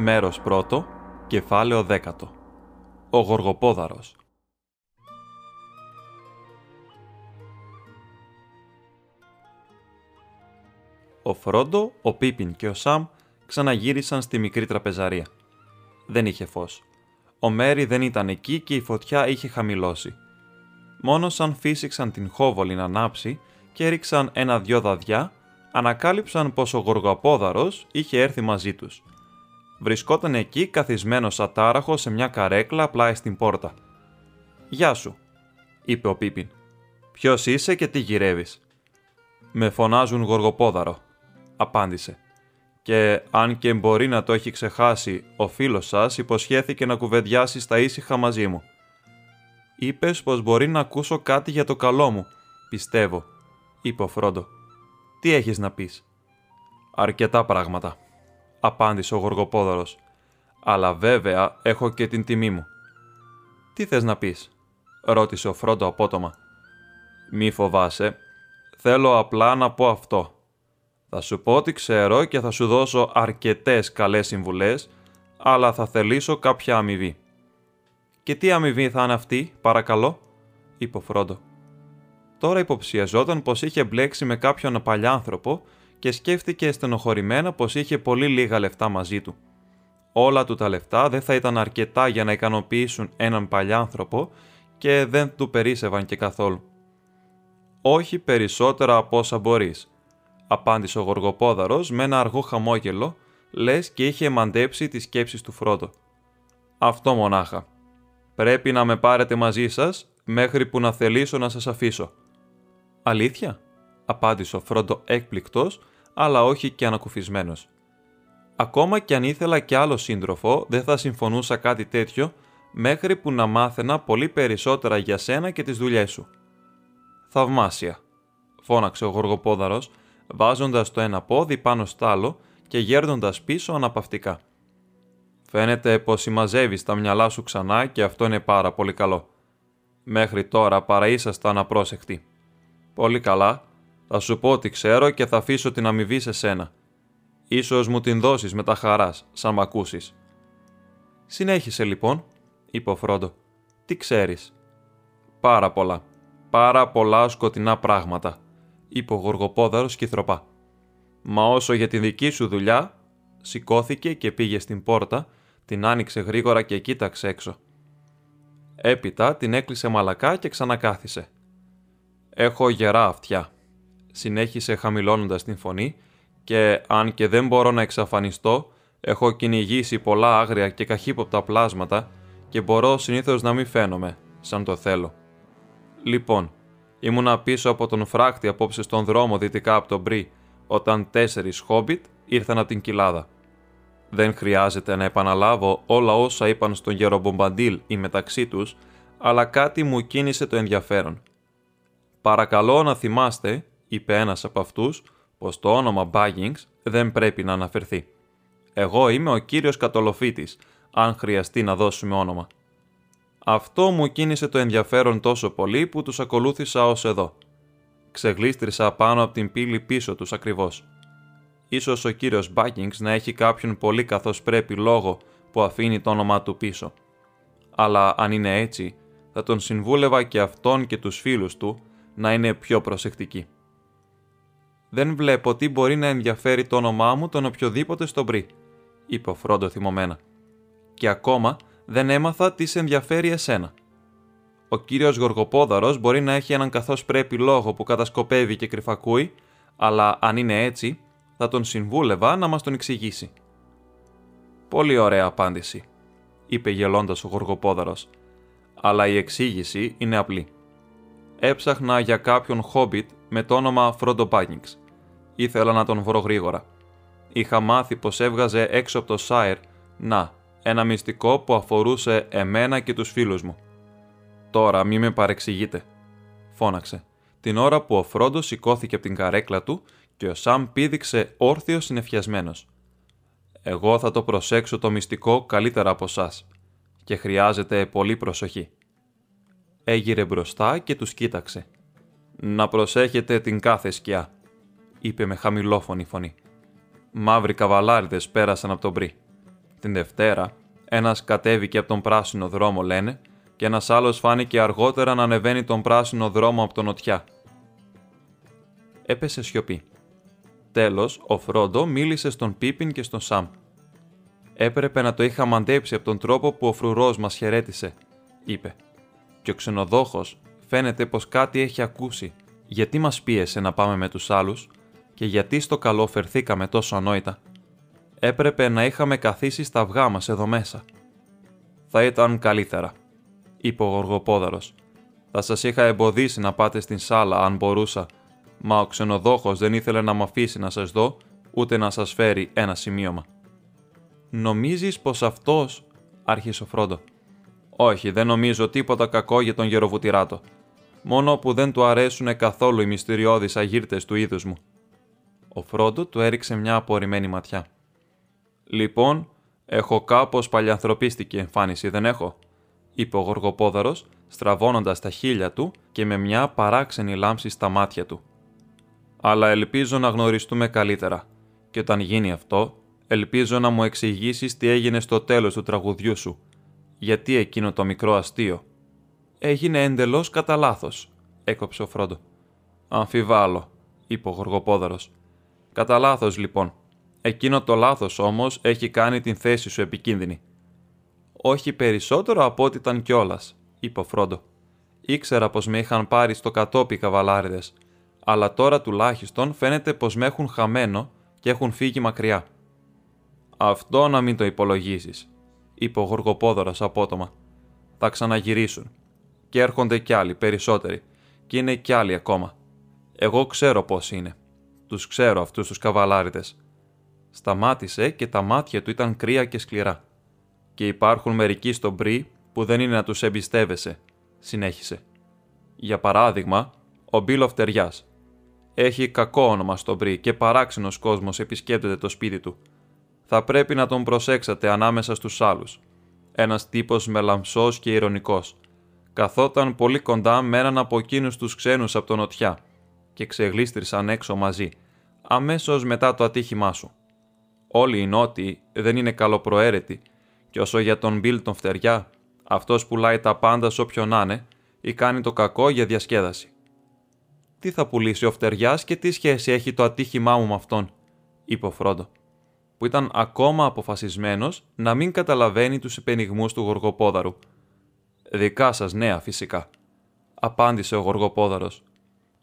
Μέρος 1, κεφάλαιο 10. Ο Γοργοπόδαρος. Ο Φρόντο, ο Πίπιν και ο Σαμ ξαναγύρισαν στη μικρή τραπεζαρία. Δεν είχε φως. Ο Μέρι δεν ήταν εκεί και η φωτιά είχε χαμηλώσει. Μόνο σαν φύσηξαν την χόβολη να ανάψει και έριξαν ένα-δυο δαδιά, ανακάλυψαν πως ο Γοργοπόδαρος είχε έρθει μαζί τους. Βρισκόταν εκεί καθισμένος ατάραχο σε μια καρέκλα πλάι στην πόρτα. «Γεια σου», είπε ο Πίπιν. «Ποιος είσαι και τι γυρεύεις?» «Με φωνάζουν Γοργοπόδαρο», απάντησε. «Και αν και μπορεί να το έχει ξεχάσει, ο φίλος σας υποσχέθηκε να κουβεντιάσει στα ήσυχα μαζί μου». «Είπες πως μπορεί να ακούσω κάτι για το καλό μου, πιστεύω», είπε ο Φρόντο. «Τι έχεις να πεις?» «Αρκετά πράγματα», απάντησε ο Γοργοπόδαρος. «Αλλά βέβαια έχω και την τιμή μου». «Τι θες να πεις?» ρώτησε ο Φρόντο απότομα. «Μη φοβάσαι. Θέλω απλά να πω αυτό. Θα σου πω ότι ξέρω και θα σου δώσω αρκετές καλές συμβουλές, αλλά θα θελήσω κάποια αμοιβή». «Και τι αμοιβή θα είναι αυτή, παρακαλώ?» είπε ο Φρόντο. Τώρα υποψιαζόταν πως είχε μπλέξει με κάποιον παλιάνθρωπο και σκέφτηκε στενοχωρημένα πως είχε πολύ λίγα λεφτά μαζί του. Όλα του τα λεφτά δεν θα ήταν αρκετά για να ικανοποιήσουν έναν παλιάνθρωπο και δεν του περίσευαν και καθόλου. «Όχι περισσότερα από όσα μπορείς», απάντησε ο Γοργοπόδαρος με ένα αργό χαμόγελο, λες και είχε μαντέψει τις σκέψεις του Φρόντο. «Αυτό μονάχα. Πρέπει να με πάρετε μαζί σας μέχρι που να θελήσω να σας αφήσω». «Αλήθεια?» απάντησε ο Φρόντο έκπληκτος, αλλά όχι και ανακουφισμένος. «Ακόμα κι αν ήθελα κι άλλο σύντροφο, δεν θα συμφωνούσα κάτι τέτοιο, μέχρι που να μάθαινα πολύ περισσότερα για σένα και τις δουλειές σου». «Θαυμάσια», φώναξε ο Γοργοπόδαρος, βάζοντας το ένα πόδι πάνω στ' άλλο και γέρνοντας πίσω αναπαυτικά. «Φαίνεται πως συμμαζεύεις τα μυαλά σου ξανά και αυτό είναι πάρα πολύ καλό. Μέχρι τώρα παρά ήσασταν απρόσεκτοι. Πολύ καλά. Θα σου πω ότι ξέρω και θα αφήσω την αμοιβή σε σένα. Ίσως μου την δώσεις με τα χαράς, σαν μ' ακούσεις». «Συνέχισε λοιπόν», είπε ο Φρόντο. «Τι ξέρεις?» «Πάρα πολλά. Πάρα πολλά σκοτεινά πράγματα», είπε ο Γοργοπόδαρος σκυθροπά. «Μα όσο για τη δική σου δουλειά», σηκώθηκε και πήγε στην πόρτα, την άνοιξε γρήγορα και κοίταξε έξω. Έπειτα την έκλεισε μαλακά και ξανακάθισε. «Έχω γερά αυτιά», συνέχισε χαμηλώνοντας την φωνή, «και αν και δεν μπορώ να εξαφανιστώ, έχω κυνηγήσει πολλά άγρια και καχύποπτα πλάσματα και μπορώ συνήθως να μην φαίνομαι, σαν το θέλω. Λοιπόν, ήμουνα πίσω από τον φράχτη απόψε στον δρόμο δυτικά από τον Μπρι, όταν 4 χόμπιτ ήρθαν από την κοιλάδα. Δεν χρειάζεται να επαναλάβω όλα όσα είπαν στον γερομπομπαντήλ ή μεταξύ τους, αλλά κάτι μου κίνησε το ενδιαφέρον. «Παρακαλώ να θυμάστε», είπε ένας από αυτούς, «πως το όνομα Baggings δεν πρέπει να αναφερθεί. Εγώ είμαι ο κύριος Κατολοφίτης, αν χρειαστεί να δώσουμε όνομα». Αυτό μου κίνησε το ενδιαφέρον τόσο πολύ που τους ακολούθησα ως εδώ. Ξεγλίστρισα πάνω από την πύλη πίσω τους ακριβώς. Ίσως ο κύριος Baggings να έχει κάποιον πολύ καθώς πρέπει λόγο που αφήνει το όνομά του πίσω. Αλλά αν είναι έτσι, θα τον συμβούλευα και αυτόν και τους φίλους του να είναι πιο προσεκτικοί. «Δεν βλέπω τι μπορεί να ενδιαφέρει το όνομά μου τον οποιοδήποτε στον Μπρι», είπε ο Φρόντο θυμωμένα. «Και ακόμα δεν έμαθα τι σε ενδιαφέρει εσένα. Ο κύριος Γοργοπόδαρος μπορεί να έχει έναν καθώς πρέπει λόγο που κατασκοπεύει και κρυφακούει, αλλά αν είναι έτσι, θα τον συμβούλευα να μας τον εξηγήσει». «Πολύ ωραία απάντηση», είπε γελώντας ο Γοργοπόδαρος, «αλλά η εξήγηση είναι απλή. έψαχνα για κάποιον Hobbit με το όνομα Frodo Baggins. Ήθελα να τον βρω γρήγορα. Είχα μάθει πως έβγαζε έξω από το Σάιρ, ένα μυστικό που αφορούσε εμένα και τους φίλους μου. «Τώρα μη με παρεξηγείτε», φώναξε, την ώρα που ο Φρόντο σηκώθηκε από την καρέκλα του και ο Σαμ πήδηξε όρθιος συνεφιασμένος. «Εγώ θα το προσέξω το μυστικό καλύτερα από εσάς και χρειάζεται πολύ προσοχή». Έγειρε μπροστά και τους κοίταξε. «Να προσέχετε την κάθε σκιά», είπε με χαμηλόφωνη φωνή. «Μαύροι καβαλάριδες πέρασαν από τον Μπρι. Την Δευτέρα, ένας κατέβηκε από τον πράσινο δρόμο, λένε, και ένας άλλος φάνηκε αργότερα να ανεβαίνει τον πράσινο δρόμο από τον νοτιά». Έπεσε σιωπή. Τέλος, ο Φρόντο μίλησε στον Πίπιν και στον Σαμ. «Έπρεπε να το είχα μαντέψει από τον τρόπο που ο φρουρός μας χαιρέτησε», είπε. «Και ο ξενοδόχος φαίνεται πως κάτι έχει ακούσει. Γιατί μας πίεσε να πάμε με τους άλλους και γιατί στο καλό φερθήκαμε τόσο ανόητα. Έπρεπε να είχαμε καθίσει στα αυγά μας εδώ μέσα». «Θα ήταν καλύτερα», είπε ο Γοργοπόδαρος. «Θα σας είχα εμποδίσει να πάτε στην σάλα αν μπορούσα, μα ο ξενοδόχος δεν ήθελε να μ' αφήσει να σας δω, ούτε να σας φέρει ένα σημείωμα». «Νομίζεις πως αυτός», άρχισε ο Φρόντο. «Όχι, δεν νομίζω τίποτα κακό για τον γεροβουτυράτο. Μόνο που δεν του αρέσουν καθόλου οι μυστηριώδεις αγύρτες του είδους μου». Ο Φρόντο του έριξε μια απορριμμένη ματιά. «Λοιπόν, έχω κάπως παλιανθρωπίστικη εμφάνιση, δεν έχω?» είπε ο Γοργοπόδαρος, στραβώνοντας τα χείλια του και με μια παράξενη λάμψη στα μάτια του. «Αλλά ελπίζω να γνωριστούμε καλύτερα. Και όταν γίνει αυτό, ελπίζω να μου εξηγήσεις τι έγινε στο τέλος του τραγουδιού σου. Γιατί εκείνο το μικρό αστείο?» «Έγινε εντελώς κατά λάθος», έκοψε ο Φρόντο. «Αμφιβάλλω», είπε ο Γοργοπόδαρος. «Κατά λάθος, λοιπόν. Εκείνο το λάθος όμως έχει κάνει την θέση σου επικίνδυνη». «Όχι περισσότερο από ό,τι ήταν κιόλας», είπε ο Φρόντο. «Ήξερα πως με είχαν πάρει στο κατόπι οι καβαλάριδες, αλλά τώρα τουλάχιστον φαίνεται πως με έχουν χαμένο και έχουν φύγει μακριά». «Αυτό να μην το υπολογίζεις», είπε ο Γοργοπόδαρος απότομα. «Θα ξαναγυρίσουν. Και έρχονται κι άλλοι, περισσότεροι. Και είναι κι άλλοι ακόμα. Εγώ ξέρω πώς είναι. Τους ξέρω αυτούς τους καβαλάριδες». Σταμάτησε και τα μάτια του ήταν κρύα και σκληρά. «Και υπάρχουν μερικοί στον Μπρι που δεν είναι να τους εμπιστεύεσαι», συνέχισε. «Για παράδειγμα, ο Μπίλο Φτεριάς. Έχει κακό όνομα στον Μπρι και παράξενος κόσμος επισκέπτεται το σπίτι του. Θα πρέπει να τον προσέξατε ανάμεσα στους άλλους. Ένας τύπος μελαμψός και ηρωνικός. Καθόταν πολύ κοντά με έναν από εκείνους τους ξένους από τον νοτιά και ξεγλίστρησαν έξω μαζί, αμέσως μετά το ατύχημά σου. Όλοι οι νότιοι δεν είναι καλοπροαίρετοι, και όσο για τον Μπίλ τον Φτεριά, αυτός πουλάει τα πάντα σ' όποιον να είναι ή κάνει το κακό για διασκέδαση». «Τι θα πουλήσει ο Φτεριάς και τι σχέση έχει το ατύχημά μου με αυτόν?» είπε ο Φρόντο, που ήταν ακόμα αποφασισμένος να μην καταλαβαίνει τους υπενιγμούς του Γοργοπόδαρου. «Δικά σας νέα, φυσικά», απάντησε ο Γοργοπόδαρος.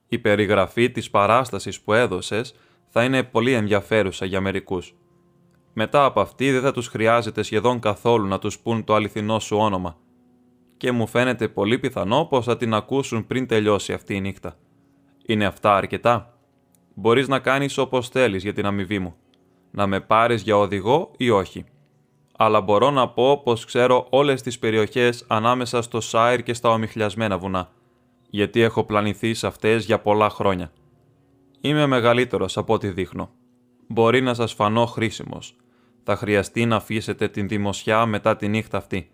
«Η περιγραφή της παράστασης που έδωσες θα είναι πολύ ενδιαφέρουσα για μερικούς. Μετά από αυτή δεν θα τους χρειάζεται σχεδόν καθόλου να τους πουν το αληθινό σου όνομα. Και μου φαίνεται πολύ πιθανό πως θα την ακούσουν πριν τελειώσει αυτή η νύχτα. Είναι αυτά αρκετά? Μπορείς να κάνεις όπως θέλεις για την αμοιβή μου. Να με πάρεις για οδηγό ή όχι. Αλλά μπορώ να πω πως ξέρω όλες τις περιοχές ανάμεσα στο Σάιρ και στα ομιχλιασμένα βουνά, γιατί έχω πλανηθεί σε αυτές για πολλά χρόνια. Είμαι μεγαλύτερος από ό,τι δείχνω. Μπορεί να σας φανώ χρήσιμος. Θα χρειαστεί να αφήσετε την δημοσιά μετά τη νύχτα αυτή,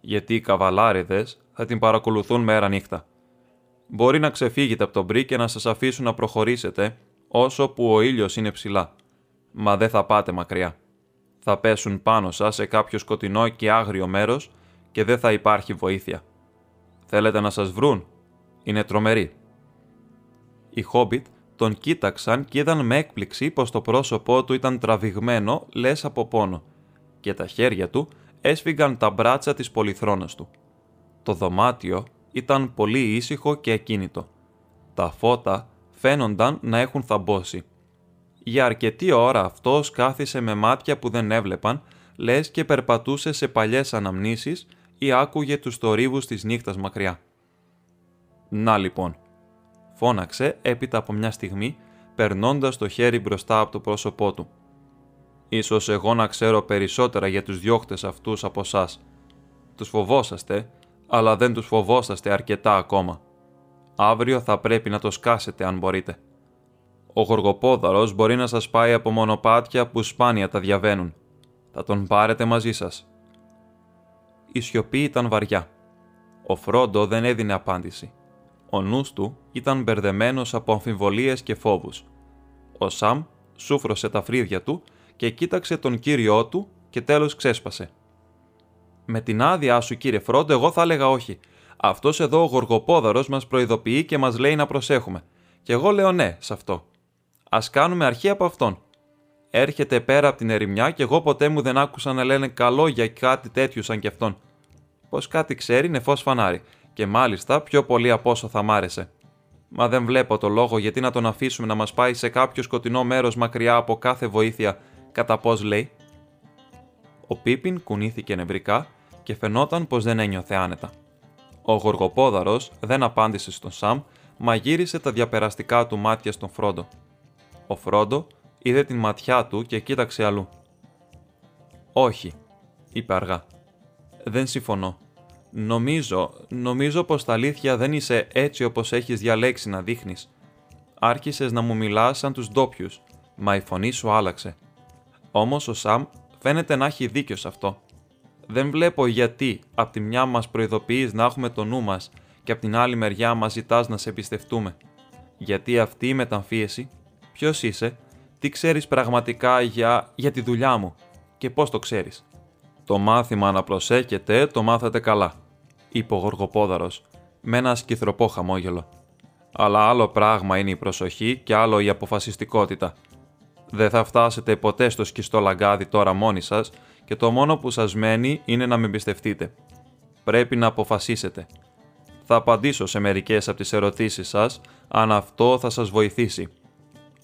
γιατί οι καβαλάριδες θα την παρακολουθούν μέρα νύχτα. Μπορεί να ξεφύγετε από τον Μπρι και να σας αφήσουν να προχωρήσετε όσο που ο ήλιος είναι ψηλά. Μα δεν θα πάτε μακριά. Θα πέσουν πάνω σας σε κάποιο σκοτεινό και άγριο μέρος και δεν θα υπάρχει βοήθεια. Θέλετε να σας βρουν? Είναι τρομεροί». Οι Χόμπιτ τον κοίταξαν και είδαν με έκπληξη πως το πρόσωπό του ήταν τραβηγμένο λες από πόνο και τα χέρια του έσφιγγαν τα μπράτσα της πολυθρόνας του. Το δωμάτιο ήταν πολύ ήσυχο και ακίνητο. Τα φώτα φαίνονταν να έχουν θαμπώσει. Για αρκετή ώρα αυτός κάθισε με μάτια που δεν έβλεπαν, λες και περπατούσε σε παλιές αναμνήσεις ή άκουγε τους θορύβους της νύχτας μακριά. «Να λοιπόν», φώναξε έπειτα από μια στιγμή, περνώντας το χέρι μπροστά από το πρόσωπό του. «Ίσως εγώ να ξέρω περισσότερα για τους διώχτες αυτούς από εσάς. Τους φοβόσαστε, αλλά δεν τους φοβόσαστε αρκετά ακόμα. Αύριο θα πρέπει να το σκάσετε αν μπορείτε. Ο γοργοπόδαρος μπορεί να σας πάει από μονοπάτια που σπάνια τα διαβαίνουν. Θα τον πάρετε μαζί σας». Η σιωπή ήταν βαριά. Ο Φρόντο δεν έδινε απάντηση. Ο νους του ήταν μπερδεμένος από αμφιβολίες και φόβους. Ο Σαμ σούφρωσε τα φρύδια του και κοίταξε τον κύριό του και τέλος ξέσπασε. «Με την άδειά σου, κύριε Φρόντο, εγώ θα έλεγα όχι. Αυτός εδώ ο γοργοπόδαρος μας προειδοποιεί και μας λέει να προσέχουμε. Και εγώ λέω ναι σε αυτό. Ας κάνουμε αρχή από αυτόν. Έρχεται πέρα από την ερημιά και εγώ ποτέ μου δεν άκουσα να λένε καλό για κάτι τέτοιο σαν κι αυτόν. Πως κάτι ξέρει νεφός φανάρι, και μάλιστα πιο πολύ από όσο θα μ' άρεσε. Μα δεν βλέπω το λόγο γιατί να τον αφήσουμε να μας πάει σε κάποιο σκοτεινό μέρος μακριά από κάθε βοήθεια, κατά πώς λέει». Ο Πίπιν κουνήθηκε νευρικά και φαινόταν πως δεν ένιωθε άνετα. Ο γοργοπόδαρος δεν απάντησε στον Σαμ, μα γύρισε τα διαπεραστικά του μάτια στον Φρόντο. Ο Φρόντο είδε την ματιά του και κοίταξε αλλού. «Όχι», είπε αργά. «Δεν συμφωνώ. Νομίζω πως τα αλήθεια δεν είσαι έτσι όπως έχεις διαλέξει να δείχνεις. Άρχισες να μου μιλάς σαν τους ντόπιους, μα η φωνή σου άλλαξε. Όμως ο Σαμ φαίνεται να έχει δίκιο σε αυτό. Δεν βλέπω γιατί απ' τη μια μας προειδοποιείς να έχουμε το νου μας και απ' την άλλη μεριά μας ζητάς να σε εμπιστευτούμε. Γιατί αυτή η μεταμφίεση? Ποιος είσαι? Τι ξέρεις πραγματικά για τη δουλειά μου? Και πώς το ξέρεις?» «Το μάθημα να προσέχετε το μάθατε καλά», είπε ο γοργοπόδαρος, με ένα σκυθροπό χαμόγελο. «Αλλά άλλο πράγμα είναι η προσοχή και άλλο η αποφασιστικότητα. Δεν θα φτάσετε ποτέ στο σχιστολαγκάδι τώρα μόνοι σας και το μόνο που σας μένει είναι να με εμπιστευτείτε. Πρέπει να αποφασίσετε. Θα απαντήσω σε μερικές από τις ερωτήσεις σας, αν αυτό θα σας βοηθήσει.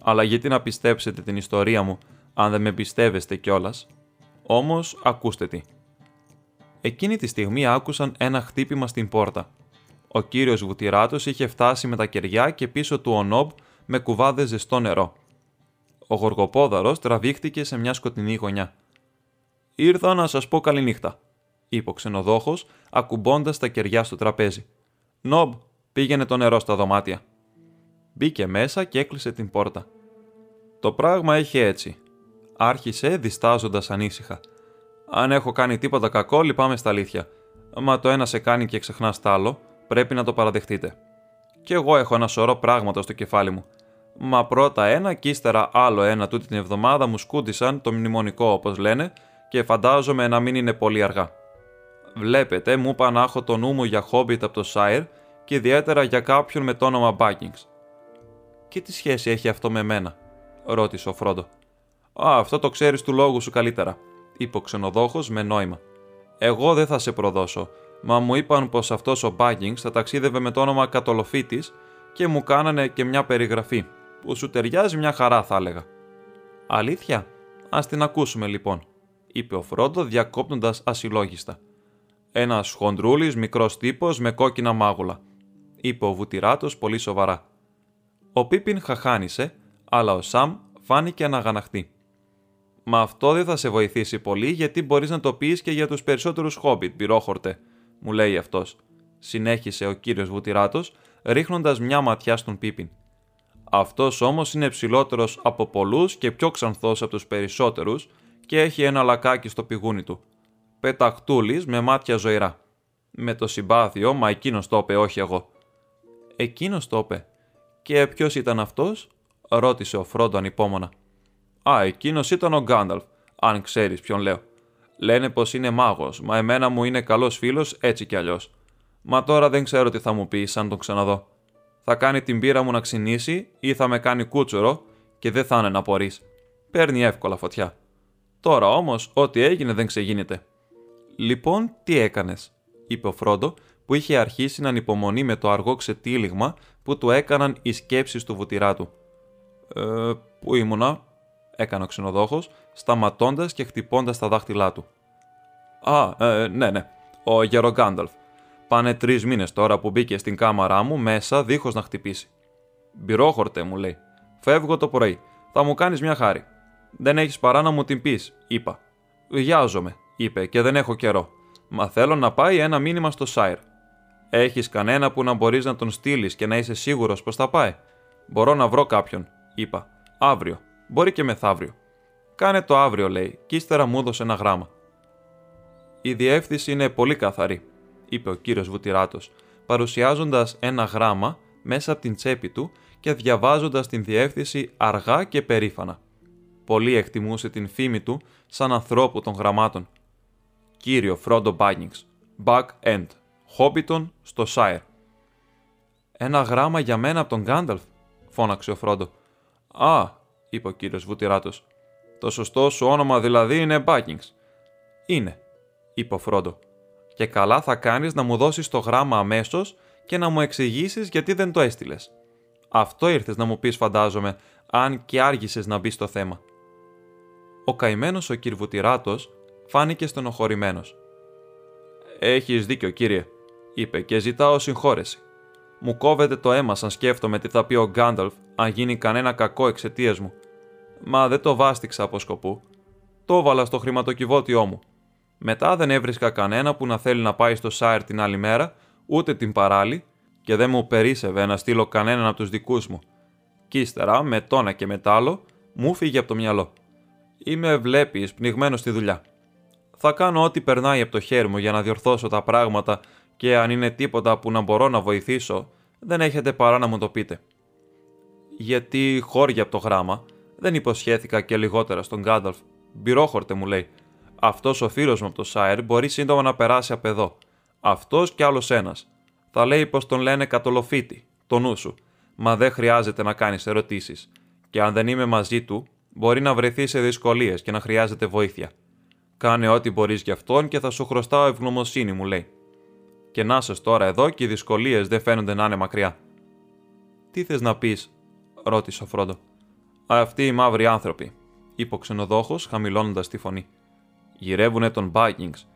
Αλλά γιατί να πιστέψετε την ιστορία μου, αν δεν με εμπιστεύεστε κιόλας? Όμως, ακούστε τι». Εκείνη τη στιγμή άκουσαν ένα χτύπημα στην πόρτα. Ο κύριος Βουτυράτος είχε φτάσει με τα κεριά και πίσω του ο Νόμπ με κουβάδες ζεστό νερό. Ο γοργοπόδαρος τραβήχτηκε σε μια σκοτεινή γωνιά. «Ήρθα να σας πω καληνύχτα», είπε ο ξενοδόχος, ακουμπώντας τα κεριά στο τραπέζι. «Νόμπ, πήγαινε το νερό στα δωμάτια». Μπήκε μέσα και έκλεισε την πόρτα. «Το πράγμα έχει έτσι», άρχισε διστάζοντας ανήσυχα. «Αν έχω κάνει τίποτα κακό, λυπάμαι στα αλήθεια. Μα το ένα σε κάνει και ξεχνάς τ' άλλο, πρέπει να το παραδεχτείτε. Κι εγώ έχω ένα σωρό πράγματα στο κεφάλι μου. Μα πρώτα ένα και ύστερα άλλο ένα τούτη την εβδομάδα μου σκούντισαν το μνημονικό όπως λένε και φαντάζομαι να μην είναι πολύ αργά. Βλέπετε, μου είπα να έχω το νου μου για χόμπιτ από το Σάιρ και ιδιαίτερα για κάποιον με το όνομα Μπάκινγκς». «Και τι σχέση έχει αυτό με μένα?» ρώτησε ο Φρόντο. «Α, αυτό το ξέρεις του λόγου σου καλύτερα», είπε ο ξενοδόχος με νόημα. «Εγώ δεν θα σε προδώσω, μα μου είπαν πως αυτός ο Μπάκινγκς θα ταξίδευε με το όνομα Κατολοφίτης και μου κάνανε και μια περιγραφή, που σου ταιριάζει μια χαρά θα έλεγα». «Αλήθεια? Ας την ακούσουμε λοιπόν», είπε ο Φρόντο διακόπτοντας ασυλλόγιστα. «Ένας χοντρούλης, μικρός τύπος με κόκκινα μάγουλα», είπε ο Βουτυράτος πολύ σοβαρά. Ο Πίπιν χαχάνισε, αλλά ο Σαμ φάνηκε αναγαναχτή. «Μα αυτό δεν θα σε βοηθήσει πολύ, γιατί μπορείς να το πεις και για τους περισσότερους χόμπιτ, πυρόχορτε», μου λέει αυτός, συνέχισε ο κύριος Βουτυράτος, ρίχνοντας μια ματιά στον Πίπιν. «Αυτός όμως είναι ψηλότερος από πολλούς και πιο ξανθός από τους περισσότερους και έχει ένα λακάκι στο πηγούνι του. Πεταχτούλης με μάτια ζωηρά. Με το συμπάθειο, μα εκείνος το είπε, όχι εγώ». «Εκείνος το είπε? Και ποιος ήταν αυτός?» ρώτησε ο Φρόντο ανυπόμονα. «Α, εκείνος ήταν ο Γκάνταλφ, αν ξέρεις ποιον λέω. Λένε πως είναι μάγος, μα εμένα μου είναι καλός φίλος έτσι κι αλλιώς. Μα τώρα δεν ξέρω τι θα μου πει αν τον ξαναδώ. Θα κάνει την πύρα μου να ξυνήσει ή θα με κάνει κούτσουρο και δεν θα είναι να πορείς. Παίρνει εύκολα φωτιά. Τώρα όμως ό,τι έγινε δεν ξεγίνεται». «Λοιπόν, τι έκανες?» είπε ο Φρόντο, που είχε αρχίσει να ανυπομονεί με το αργό ξετύλιγμα που του έκαναν οι σκέψεις του Βουτυράτου. Πού ήμουνα?» έκανε ο ξενοδόχος, σταματώντας και χτυπώντας τα δάχτυλά του. «Ναι, ο γερο Γκάνταλφ. Πάνε 3 μήνες τώρα που μπήκε στην κάμαρά μου μέσα δίχως να χτυπήσει. «Μπυρόχορτε», μου λέει. «Φεύγω το πρωί. Θα μου κάνεις μια χάρη». «Δεν έχεις παρά να μου την πεις», είπα. «Βιάζομαι», είπε, «και δεν έχω καιρό. Μα θέλω να πάει ένα μήνυμα στο Σάιρ. Έχεις κανένα που να μπορείς να τον στείλεις και να είσαι σίγουρος πως θα πάει?» «Μπορώ να βρω κάποιον», είπα. «Αύριο. Μπορεί και μεθαύριο». «Κάνε το αύριο», λέει, και ύστερα μου έδωσε ένα γράμμα. «Η διεύθυνση είναι πολύ καθαρή», είπε ο κύριος Βουτυράτος, παρουσιάζοντας ένα γράμμα μέσα από την τσέπη του και διαβάζοντας την διεύθυνση αργά και περήφανα. Πολύ εκτιμούσε την φήμη του σαν ανθρώπου των γραμμάτων. «Κύριο Φρόντο Μπάγκινγκς, Back End, Χόμπιτον, στο Σάιρ». «Ένα γράμμα για μένα από τον Γκάνταλφ», φώναξε ο Φρόντο. «Α», είπε ο κύριος Βουτυράτος. «Το σωστό σου όνομα δηλαδή είναι Μπάγκινγκς?» «Είναι», είπε ο Φρόντο. «Και καλά θα κάνεις να μου δώσεις το γράμμα αμέσως και να μου εξηγήσεις γιατί δεν το έστειλες. Αυτό ήρθες να μου πεις, φαντάζομαι, αν και άργησες να μπεις στο θέμα». Ο καημένος ο κ. Βουτυράτος φάνηκε στενοχωρημένος. «Έχεις δίκιο, κύριε», είπε, «και ζητάω συγχώρεση. Μου κόβεται το αίμα σαν σκέφτομαι τι θα πει ο Γκάνταλφ αν γίνει κανένα κακό εξαιτίας μου. Μα δεν το βάστηξα από σκοπού. Το έβαλα στο χρηματοκιβώτιό μου. Μετά δεν έβρισκα κανένα που να θέλει να πάει στο Σάιρ την άλλη μέρα, ούτε την παράλληλη, και δεν μου περίσευε να στείλω κανέναν από τους δικούς μου. Κι ύστερα, με τόνα και μετάλλο, μου φύγε από το μυαλό. Είμαι, βλέπεις, πνιγμένος στη δουλειά. Θα κάνω ό,τι περνάει από το χέρι μου για να διορθώσω τα πράγματα, και αν είναι τίποτα που να μπορώ να βοηθήσω, δεν έχετε παρά να μου το πείτε». «Γιατί χώρια από το γράμμα, δεν υποσχέθηκα και λιγότερα στον Γκάνταλφ. Μπυρόχορτε», μου λέει. «Αυτός ο φίλος μου από το Σάιρ μπορεί σύντομα να περάσει απ' εδώ. Αυτός κι άλλος ένας. Θα λέει πως τον λένε Κατολοφίτη, το νου σου. Μα δεν χρειάζεται να κάνεις ερωτήσεις. Και αν δεν είμαι μαζί του, μπορεί να βρεθεί σε δυσκολίες και να χρειάζεται βοήθεια. Κάνε ό,τι μπορείς γι' αυτόν και θα σου χρωστάω ευγνωμοσύνη», μου λέει. «Και να είσαι τώρα εδώ και οι δυσκολίες δεν φαίνονται να είναι μακριά». «Τι θες να πεις?» ρώτησε ο Φρόντο. «Αυτοί οι μαύροι άνθρωποι», είπε ο ξενοδόχος, χαμηλώνοντας τη φωνή. «Γυρεύουνε τον Μπάγκινγκς.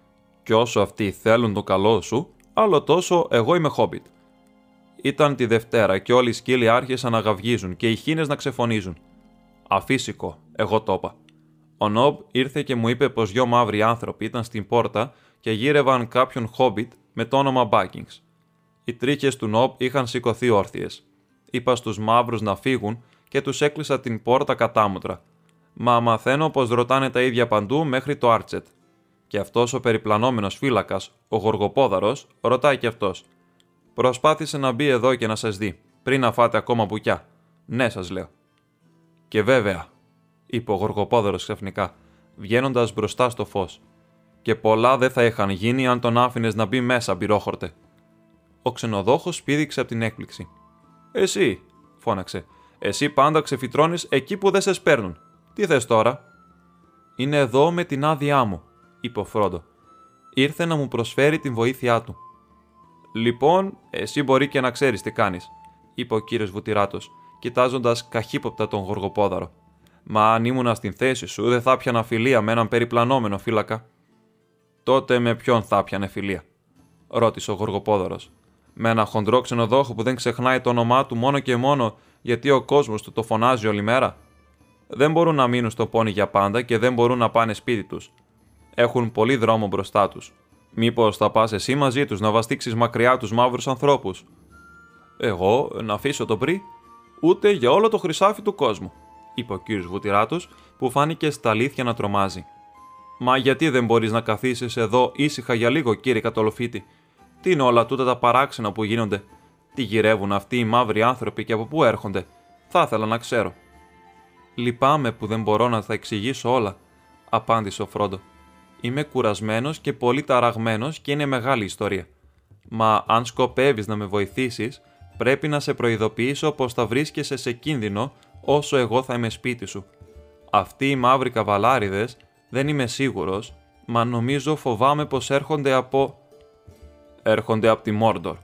Και όσο αυτοί θέλουν το καλό σου, άλλο τόσο εγώ είμαι χόμπιτ». Ήταν τη Δευτέρα και όλοι οι σκύλοι άρχισαν να γαυγίζουν και οι χήνες να ξεφωνίζουν. «Αφύσικο», εγώ το είπα. Ο Νόμπ ήρθε και μου είπε πως δυο μαύροι άνθρωποι ήταν στην πόρτα και γύρευαν κάποιον χόμπιτ με το όνομα Μπάγκινγκς. Οι τρίχες του Νόμπ είχαν σηκωθεί όρθιες. Είπα στους μαύρους να φύγουν και τους έκλεισα την πόρτα κατάμουτρα. Μα μαθαίνω πως ρωτάνε τα ίδια παντού μέχρι το Άρτσετ. Και αυτός ο περιπλανόμενος φύλακας, ο Γοργοπόδαρος, ρωτάει κι αυτός. «Προσπάθησε να μπει εδώ και να σας δει, πριν να φάτε ακόμα μπουκιά?» «Ναι», σας λέω. «Και βέβαια», είπε ο Γοργοπόδαρος ξαφνικά, βγαίνοντας μπροστά στο φως. «Και πολλά δεν θα είχαν γίνει αν τον άφηνες να μπει μέσα, μπυρόχορτε». Ο ξενοδόχος πήδηξε από την έκπληξη. «Εσύ», φώναξε, «εσύ πάντα ξεφυτρώνεις εκεί που δεν σε σπέρνουν. Τι θες τώρα?» «Είναι εδώ με την άδειά μου», είπε ο Φρόντο. «Ήρθε να μου προσφέρει την βοήθειά του». «Λοιπόν, εσύ μπορεί και να ξέρεις τι κάνεις», είπε ο κύριος Βουτυράτος, κοιτάζοντας καχύποπτα τον Γοργοπόδαρο. «Μα αν ήμουνα στην θέση σου, δεν θα πιανα φιλία με έναν περιπλανόμενο φύλακα». «Τότε με ποιον θα πιανε φιλία?» ρώτησε ο Γοργοπόδαρος. «Με ένα χοντρό ξενοδόχο που δεν ξεχνάει το όνομά του μόνο και μόνο γιατί ο κόσμος του το φωνάζει όλη μέρα? Δεν μπορούν να μείνουν στο πόνι για πάντα και δεν μπορούν να πάνε σπίτι τους. Έχουν πολύ δρόμο μπροστά τους. Μήπως θα πας εσύ μαζί τους να βαστίξεις μακριά τους μαύρους ανθρώπους?» «Εγώ να αφήσω τον Μπρι? Ούτε για όλο το χρυσάφι του κόσμου», είπε ο κύριος Βουτυράτος, που φάνηκε στα αλήθεια να τρομάζει. «Μα γιατί δεν μπορείς να καθίσεις εδώ ήσυχα για λίγο, κύριε Κατολοφίτη? Τι είναι όλα τούτα τα παράξενα που γίνονται? Τι γυρεύουν αυτοί οι μαύροι άνθρωποι και από πού έρχονται? Θα ήθελα να ξέρω». «Λυπάμαι που δεν μπορώ να τα εξηγήσω όλα», απάντησε ο Φρόντο. «Είμαι κουρασμένος και πολύ ταραγμένος και είναι μεγάλη ιστορία. Μα αν σκοπεύεις να με βοηθήσεις, πρέπει να σε προειδοποιήσω πως θα βρίσκεσαι σε κίνδυνο όσο εγώ θα είμαι σπίτι σου. Αυτοί οι μαύροι καβαλάριδες, δεν είμαι σίγουρος, μα νομίζω φοβάμαι πως έρχονται από...» «Έρχονται από τη Μόρντορ»,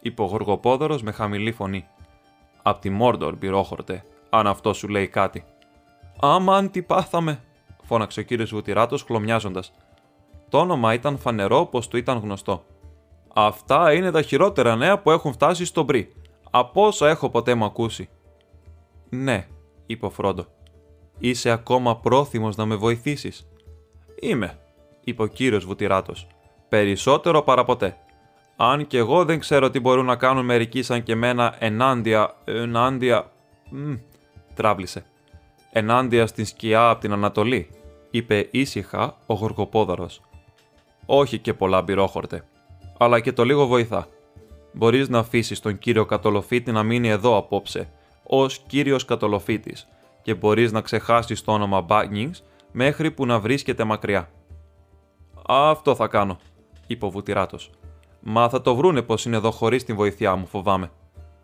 είπε ο Γοργοπόδαρος με χαμηλή φωνή. «Απ' τη Μόρντορ, μπυρόχορτε, αν αυτό σου λέει κάτι». «Αμάν τι πάθαμε», φώναξε ο κύριος Βουτυράτος χλωμιάζοντας. Το όνομα ήταν φανερό πως του ήταν γνωστό. «Αυτά είναι τα χειρότερα νέα που έχουν φτάσει στον Μπρι, από όσα έχω ποτέ μου ακούσει. «Ναι», είπε ο Φρόντο. «Είσαι ακόμα πρόθυμος να με βοηθήσεις?» «Είμαι», είπε ο κύριος Βουτυράτος. «Περισσότερο παρά ποτέ. Αν και εγώ δεν ξέρω τι μπορούν να κάνουν μερικοί σαν και εμένα ενάντια... Τράβλησε. «Ενάντια στην σκιά από την Ανατολή», είπε ήσυχα ο Γοργοπόδαρος. «Όχι και πολλά, μπειρόχορτε. Αλλά και το λίγο βοηθά. Μπορείς να αφήσεις τον κύριο Κατολοφίτη να μείνει εδώ απόψε, ως κύριος Κατολοφίτης, και μπορείς να ξεχάσεις το όνομα Μπάνγκινγκς μέχρι που να βρίσκεται μακριά». «Αυτό θα κάνω», είπε ο Βουτυράτος. «Μα θα το βρούνε πως είναι εδώ χωρίς την βοήθειά μου, φοβάμαι.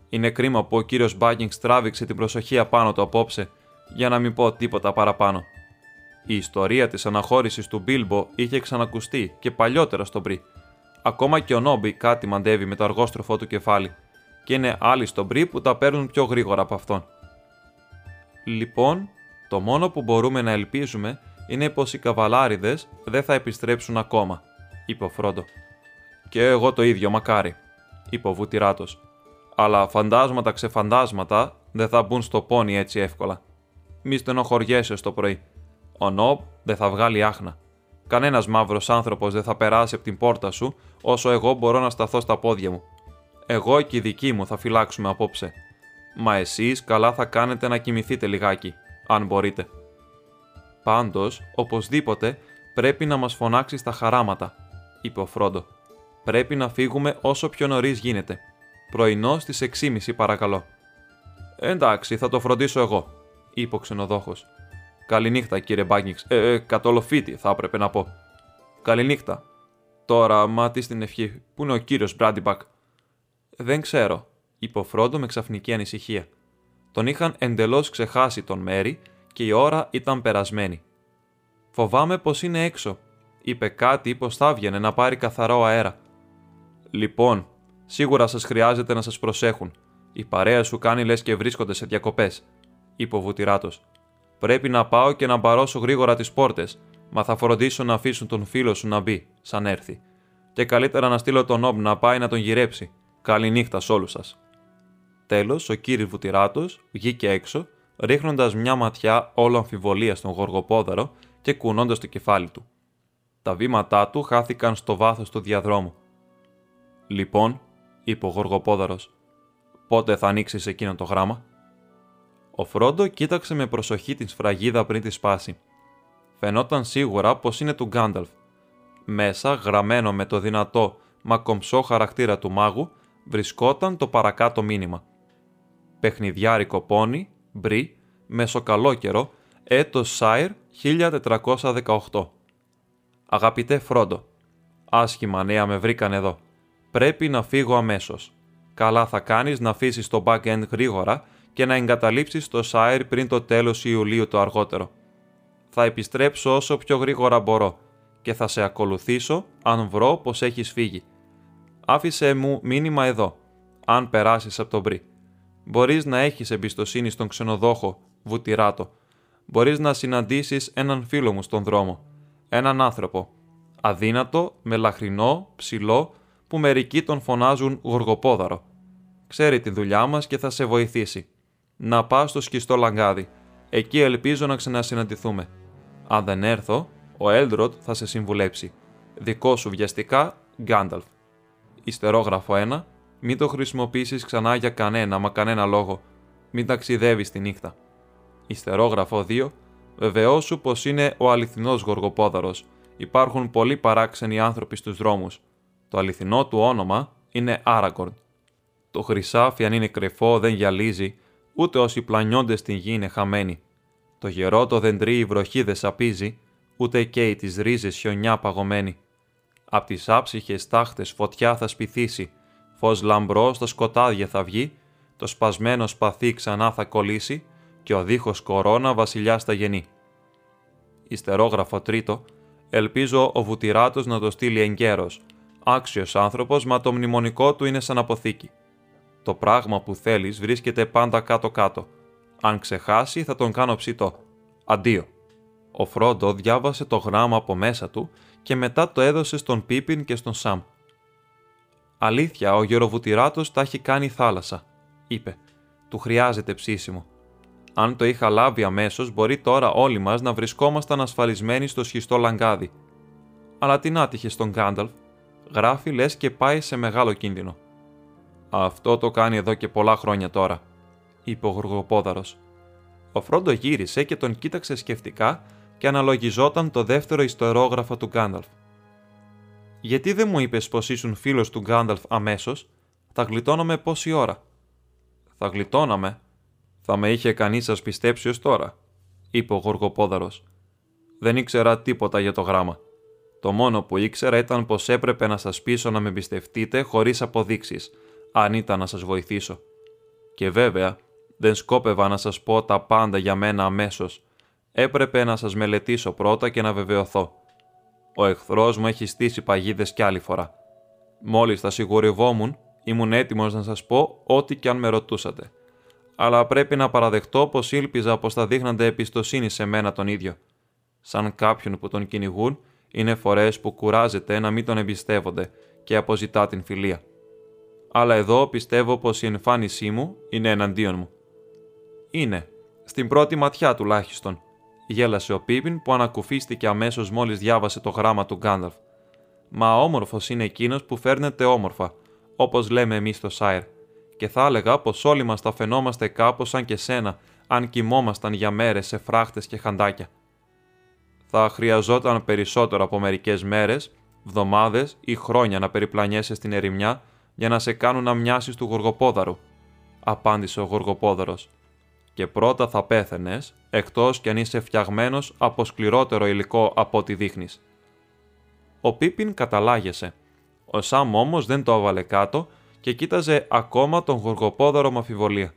Είναι κρίμα που ο κύριος Μπάνγκινγκς τράβηξε την προσοχή απάνω του απόψε, για να μην πω τίποτα παραπάνω». Η ιστορία της αναχώρησης του Μπίλμπο είχε ξανακουστεί και παλιότερα στον Μπρι. Ακόμα και ο Νόμπ κάτι μαντεύει με το αργόστροφό του κεφάλι, και είναι άλλοι στον Μπρι που τα παίρνουν πιο γρήγορα από αυτόν. «Λοιπόν, το μόνο που μπορούμε να ελπίζουμε είναι πως οι καβαλάριδες δεν θα επιστρέψουν ακόμα», είπε ο Φρόντο. «Και εγώ το ίδιο, μακάρι», είπε ο Βουτυράτος. «Αλλά φαντάσματα ξεφαντάσματα δεν θα μπουν στο πόνι έτσι εύκολα. Μη στενοχωριέσαι στο πρωί. Ο Νόμπ δεν θα βγάλει άχνα. Κανένας μαύρος άνθρωπος δεν θα περάσει από την πόρτα σου όσο εγώ μπορώ να σταθώ στα πόδια μου. Εγώ και οι δικοί μου θα φυλάξουμε απόψε. Μα εσείς καλά θα κάνετε να κοιμηθείτε λιγάκι, αν μπορείτε. Πάντως, οπωσδήποτε, πρέπει να μας φωνάξεις τα χαράματα», είπε ο Φρόντο. «Πρέπει να φύγουμε όσο πιο νωρίς γίνεται. Πρωινό στις 6:30 παρακαλώ». «Εντάξει, θα το φροντίσω εγώ», είπε ο ξενοδόχος. «Καληνύχτα, κύριε Μπάνγκινγκς. Κατολοφίτη, θα έπρεπε να πω. Καληνύχτα. Τώρα, μα τι στην ευχή, πού είναι ο κύριος Βραντιμπακ?» «Δεν ξέρω», είπε ο Φρόντο με ξαφνική ανησυχία. Τον είχαν εντελώς ξεχάσει τον Μέρι και η ώρα ήταν περασμένη. «Φοβάμαι πως είναι έξω», είπε κάτι πως θα βγαινε να πάρει καθαρό αέρα. «Λοιπόν, σίγουρα σας χρειάζεται να σας προσέχουν. Η παρέα σου κάνει λες και βρίσκονται σε διακοπές», είπε ο Βουτυράτος. «Πρέπει να πάω και να μπαρώσω γρήγορα τις πόρτες, μα θα φροντίσω να αφήσουν τον φίλο σου να μπει, σαν έρθει. Και καλύτερα να στείλω τον Νόμπ να πάει να τον γυρέψει. Καληνύχτα σ' όλους σας». Τέλος, ο κύριος Βουτυράτος βγήκε έξω, ρίχνοντας μια ματιά όλο αμφιβολία στον Γοργοπόδαρο και κουνώντας το κεφάλι του. Τα βήματά του χάθηκαν στο βάθος του διαδρόμου. «Λοιπόν», είπε ο Γοργοπόδαρος, «πότε θα ανοίξεις εκείνο το γράμμα?» Ο Φρόντο κοίταξε με προσοχή την σφραγίδα πριν τη σπάσει. Φαινόταν σίγουρα πως είναι του Γκάνταλφ. Μέσα, γραμμένο με το δυνατό μα κομψό χαρακτήρα του μάγου, βρισκόταν το παρακάτω μήνυμα. «Παιχνιδιάρικο πόνι, Μπρι, μεσοκαλόκαιρο, έτος Σάιρ 1418. Αγαπητέ Φρόντο, άσχημα νέα με βρήκαν εδώ. Πρέπει να φύγω αμέσως. Καλά θα κάνεις να αφήσεις το back-end γρήγορα και να εγκαταλείψεις το Σάιρ πριν το τέλος Ιουλίου το αργότερο. Θα επιστρέψω όσο πιο γρήγορα μπορώ και θα σε ακολουθήσω αν βρω πως έχεις φύγει. Άφησέ μου μήνυμα εδώ, αν περάσεις από τον Μπρι. Μπορείς να έχεις εμπιστοσύνη στον ξενοδόχο, Βουτυράτο. Μπορείς να συναντήσεις έναν φίλο μου στον δρόμο. Έναν άνθρωπο. Αδύνατο, μελαχρινό, ψηλό, που μερικοί τον φωνάζουν Γοργοπόδαρο. Ξέρει τη δουλειά μας και θα σε βοηθήσει. Να πας στο Σχιστολαγκάδι. Εκεί ελπίζω να ξανασυναντηθούμε. Αν δεν έρθω, ο Έλντροτ θα σε συμβουλέψει. Δικό σου βιαστικά, Γκάνταλφ. Ιστερόγραφο 1. Μην το χρησιμοποιήσεις ξανά για κανένα λόγο. Μην ταξιδεύεις τη νύχτα. Ιστερόγραφο 2. Βεβαιώσου πως είναι ο αληθινός Γοργοπόδαρος. Υπάρχουν πολλοί παράξενοι άνθρωποι στους δρόμους. Το αληθινό του όνομα είναι Άραγκορν. Το χρυσάφι, αν είναι κρυφό, δεν γυαλίζει, ούτε όσοι πλανιώνται στην γη είναι χαμένοι. Το γερό το δεντρί η βροχή δεν σαπίζει, ούτε καίει τις ρίζες χιονιά παγωμένη. Απ' τις άψυχες τάχτες φωτιά θα σπιθήσει, φως λαμπρό στα σκοτάδια θα βγει, το σπασμένο σπαθί ξανά θα κολλήσει και ο δίχως κορώνα βασιλιά στα γεννή. Ιστερόγραφο 3. Ελπίζω ο Βουτυράτος να το στείλει εγκαίρος. Άξιος άνθρωπος, μα το μνημονικό του είναι σαν αποθήκη. Το πράγμα που θέλεις βρίσκεται πάντα κάτω-κάτω. Αν ξεχάσει θα τον κάνω ψητό. Αντίο. Ο Φρόντο διάβασε το γράμμα από μέσα του και μετά το έδωσε στον Πίπιν και στον Σαμ. «Αλήθεια, ο γεροβουτυράτος τα έχει κάνει θάλασσα», είπε. «Του χρειάζεται ψήσιμο. Αν το είχα λάβει αμέσως, μπορεί τώρα όλοι μας να βρισκόμασταν ασφαλισμένοι στο Σχιστολαγκάδι. Αλλά τι να τύχε στον Γκάνταλφ, γράφει λες και πάει σε μεγάλο κίνδυνο. Αυτό το κάνει εδώ και πολλά χρόνια τώρα, είπε ο Γοργοπόδαρος. Ο Φρόντο γύρισε και τον κοίταξε σκεφτικά και αναλογιζόταν το δεύτερο ιστορόγραφο του Γκάνταλφ. «Γιατί δεν μου είπες πως ήσουν φίλος του Γκάνταλφ αμέσως, θα γλιτώναμε πόση ώρα». «Θα γλιτώναμε, θα με είχε κανείς σας πιστέψει ως τώρα», είπε ο Γοργοπόδαρος. «Δεν ήξερα τίποτα για το γράμμα. Το μόνο που ήξερα ήταν πως έπρεπε να σας πείσω να με εμπιστευτείτε χωρίς αποδείξεις, αν ήταν να σας βοηθήσω. Και βέβαια, δεν σκόπευα να σας πω τα πάντα για μένα αμέσως. Έπρεπε να σας μελετήσω πρώτα και να βεβαιωθώ. Ο εχθρός μου έχει στήσει παγίδες κι άλλη φορά. Μόλις τα σιγουρευόμουν, ήμουν έτοιμος να σας πω ό,τι κι αν με ρωτούσατε. Αλλά πρέπει να παραδεχτώ πως ήλπιζα πως θα δείχνατε εμπιστοσύνη σε μένα τον ίδιο. Σαν κάποιον που τον κυνηγούν, είναι φορές που κουράζεται να μην τον εμπιστεύονται και αποζητά την φιλία. Αλλά εδώ πιστεύω πως η εμφάνισή μου είναι εναντίον μου». «Είναι, στην πρώτη ματιά τουλάχιστον», γέλασε ο Πίπιν που ανακουφίστηκε αμέσως μόλις διάβασε το γράμμα του Γκάνταλφ. «Μα όμορφος είναι εκείνος που φέρνεται όμορφα, όπως λέμε εμείς στο Σάιρ, και θα έλεγα πως όλοι μας θα φαινόμαστε κάπως σαν και σένα, αν κοιμόμασταν για μέρες σε φράχτες και χαντάκια. Θα χρειαζόταν περισσότερο από μερικές μέρες, βδομάδες ή χρόνια να περιπλανιέσαι στην ερημιά για να σε κάνουν να μοιάσεις του Γοργοπόδαρου», απάντησε ο Γοργοπόδαρος. «Και πρώτα θα πέθαινες, εκτός κι αν είσαι φτιαγμένος από σκληρότερο υλικό από ό,τι δείχνεις». Ο Πίπιν καταλάγιασε. Ο Σαμ όμως δεν το έβαλε κάτω και κοίταζε ακόμα τον Γοργοπόδαρο με αμφιβολία.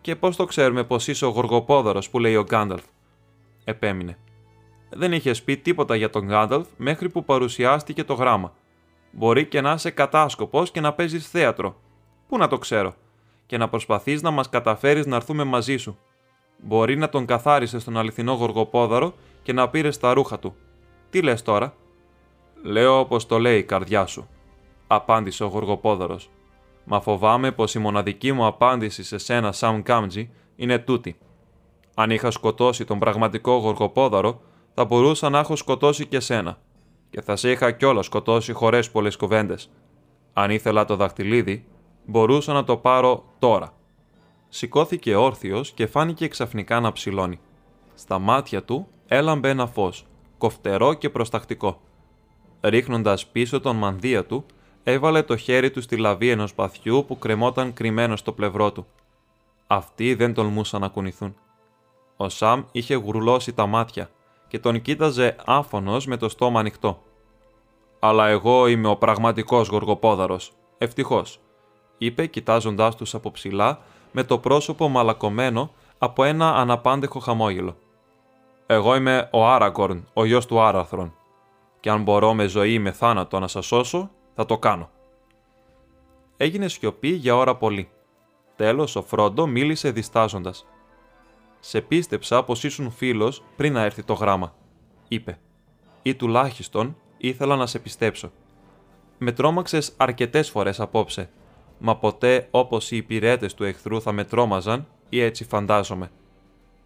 «Και πώς το ξέρουμε πως είσαι ο Γοργοπόδαρος που λέει ο Γκάνταλφ», επέμεινε. «Δεν είχες πει τίποτα για τον Γκάνταλφ μέχρι που παρουσιάστηκε το γράμμα. Μπορεί και να είσαι κατάσκοπος και να παίζεις θέατρο. Πού να το ξέρω. Και να προσπαθείς να μας καταφέρεις να έρθουμε μαζί σου. Μπορεί να τον καθάρισες τον αληθινό Γοργοπόδαρο και να πήρες τα ρούχα του. Τι λες τώρα?» «Λέω όπως το λέει η καρδιά σου», απάντησε ο Γοργοπόδαρος. «Μα φοβάμαι πως η μοναδική μου απάντηση σε σένα, Σαμ Κάμτζη, είναι τούτη. Αν είχα σκοτώσει τον πραγματικό Γοργοπόδαρο, θα μπορούσα να έχω σκοτώσει και σένα. Και θα σε είχα κιόλας σκοτώσει χωρές πολλές κουβέντες. Αν ήθελα το δαχτυλίδι, μπορούσα να το πάρω τώρα». Σηκώθηκε όρθιος και φάνηκε ξαφνικά να ψηλώνει. Στα μάτια του έλαμπε ένα φως, κοφτερό και προστακτικό. Ρίχνοντας πίσω τον μανδύα του, έβαλε το χέρι του στη λαβή ενός παθιού που κρεμόταν κρυμμένο στο πλευρό του. Αυτοί δεν τολμούσαν να κουνηθούν. Ο Σαμ είχε γουρλώσει τα μάτια και τον κοίταζε άφωνος με το στόμα ανοιχτό. «Αλλά εγώ είμαι ο πραγματικός Γοργοπόδαρος, ευτυχώς», είπε κοιτάζοντάς τους από ψηλά με το πρόσωπο μαλακωμένο από ένα αναπάντεχο χαμόγελο. «Εγώ είμαι ο Άραγκορν, ο γιος του Άραθρον, και αν μπορώ με ζωή ή με θάνατο να σας σώσω, θα το κάνω». Έγινε σιωπή για ώρα πολύ. Τέλος ο Φρόντο μίλησε διστάζοντας. «Σε πίστεψα πως ήσουν φίλος πριν να έρθει το γράμμα», είπε. «Ή τουλάχιστον ήθελα να σε πιστέψω. Με τρόμαξες αρκετές φορές απόψε, μα ποτέ όπως οι υπηρέτες του εχθρού θα με τρόμαζαν ή έτσι φαντάζομαι.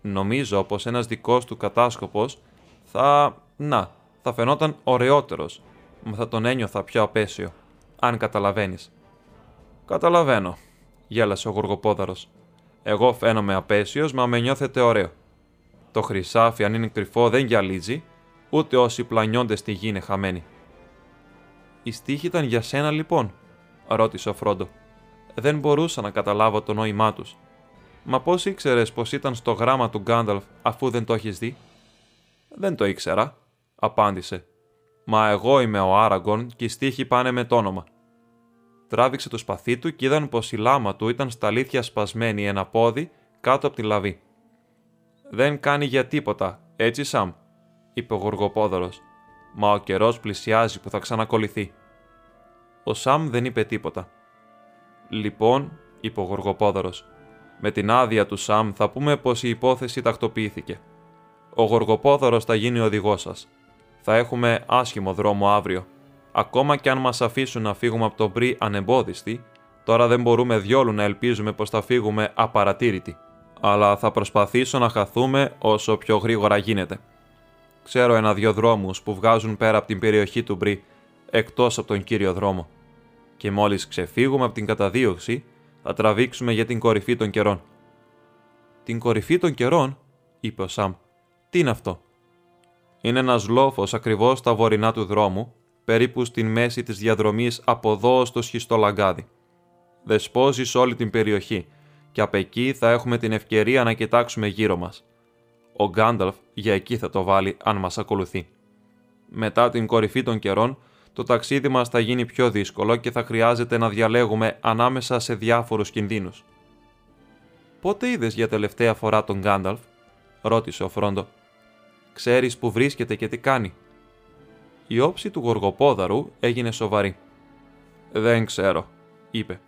Νομίζω πως ένας δικός του κατάσκοπος θα φαινόταν ωραιότερος, μα θα τον ένιωθα πιο απέσιο, αν καταλαβαίνεις». «Καταλαβαίνω», γέλασε ο Γοργοπόδαρος. «Εγώ φαίνομαι απέσιος, μα με νιώθετε ωραίο. Το χρυσάφι αν είναι κρυφό δεν γυαλίζει, ούτε όσοι πλανιώνται στη γη είναι χαμένοι». «Η στίχη ήταν για σένα λοιπόν?» ρώτησε ο Φρόντο. «Δεν μπορούσα να καταλάβω το νόημά τους. Μα πώς ήξερες πως ήταν στο γράμμα του Γκάνταλφ αφού δεν το έχεις δει?» «Δεν το ήξερα», απάντησε. «Μα εγώ είμαι ο Άραγκορν και οι στίχοι πάνε με το όνομα». Τράβηξε το σπαθί του και είδαν πως η λάμα του ήταν στα αλήθεια σπασμένη ένα πόδι κάτω από τη λαβή. «Δεν κάνει για τίποτα, έτσι Σαμ», είπε ο Γοργοπόδαρος. «Μα ο καιρός πλησιάζει που θα ξανακολληθεί». Ο Σαμ δεν είπε τίποτα. «Λοιπόν», είπε ο Γοργοπόδαρος, «με την άδεια του Σαμ θα πούμε πως η υπόθεση τακτοποιήθηκε. Ο Γοργοπόδαρος θα γίνει οδηγός σας. Θα έχουμε άσχημο δρόμο αύριο. Ακόμα κι αν μας αφήσουν να φύγουμε από τον Μπρι ανεμπόδιστοι, τώρα δεν μπορούμε διόλου να ελπίζουμε πως θα φύγουμε απαρατήρητοι. αλλά θα προσπαθήσω να χαθούμε όσο πιο γρήγορα γίνεται. Ξέρω ένα-δυο δρόμους που βγάζουν πέρα από την περιοχή του Μπρι, εκτός από τον κύριο δρόμο. Και μόλις ξεφύγουμε από την καταδίωξη, θα τραβήξουμε για την κορυφή των καιρών. «Την κορυφή των καιρών», είπε ο Σαμ. «Τι είναι αυτό?» «Είναι ένας λόφος ακριβώς στα βορεινά του δρόμου, περίπου στην μέση της διαδρομής από εδώ στο Σχιστολαγκάδι. Δεσπόζει σε όλη την περιοχή και απ' εκεί θα έχουμε την ευκαιρία να κοιτάξουμε γύρω μας. Ο Γκάνταλφ για εκεί θα το βάλει αν μας ακολουθεί. Μετά την κορυφή των καιρών, το ταξίδι μας θα γίνει πιο δύσκολο και θα χρειάζεται να διαλέγουμε ανάμεσα σε διάφορους κινδύνους». «Πότε είδες για τελευταία φορά τον Γκάνταλφ?» ρώτησε ο Φρόντο. «Ξέρεις που βρίσκεται και τι κάνει?» Η όψη του Γοργοπόδαρου έγινε σοβαρή. «Δεν ξέρω», είπε.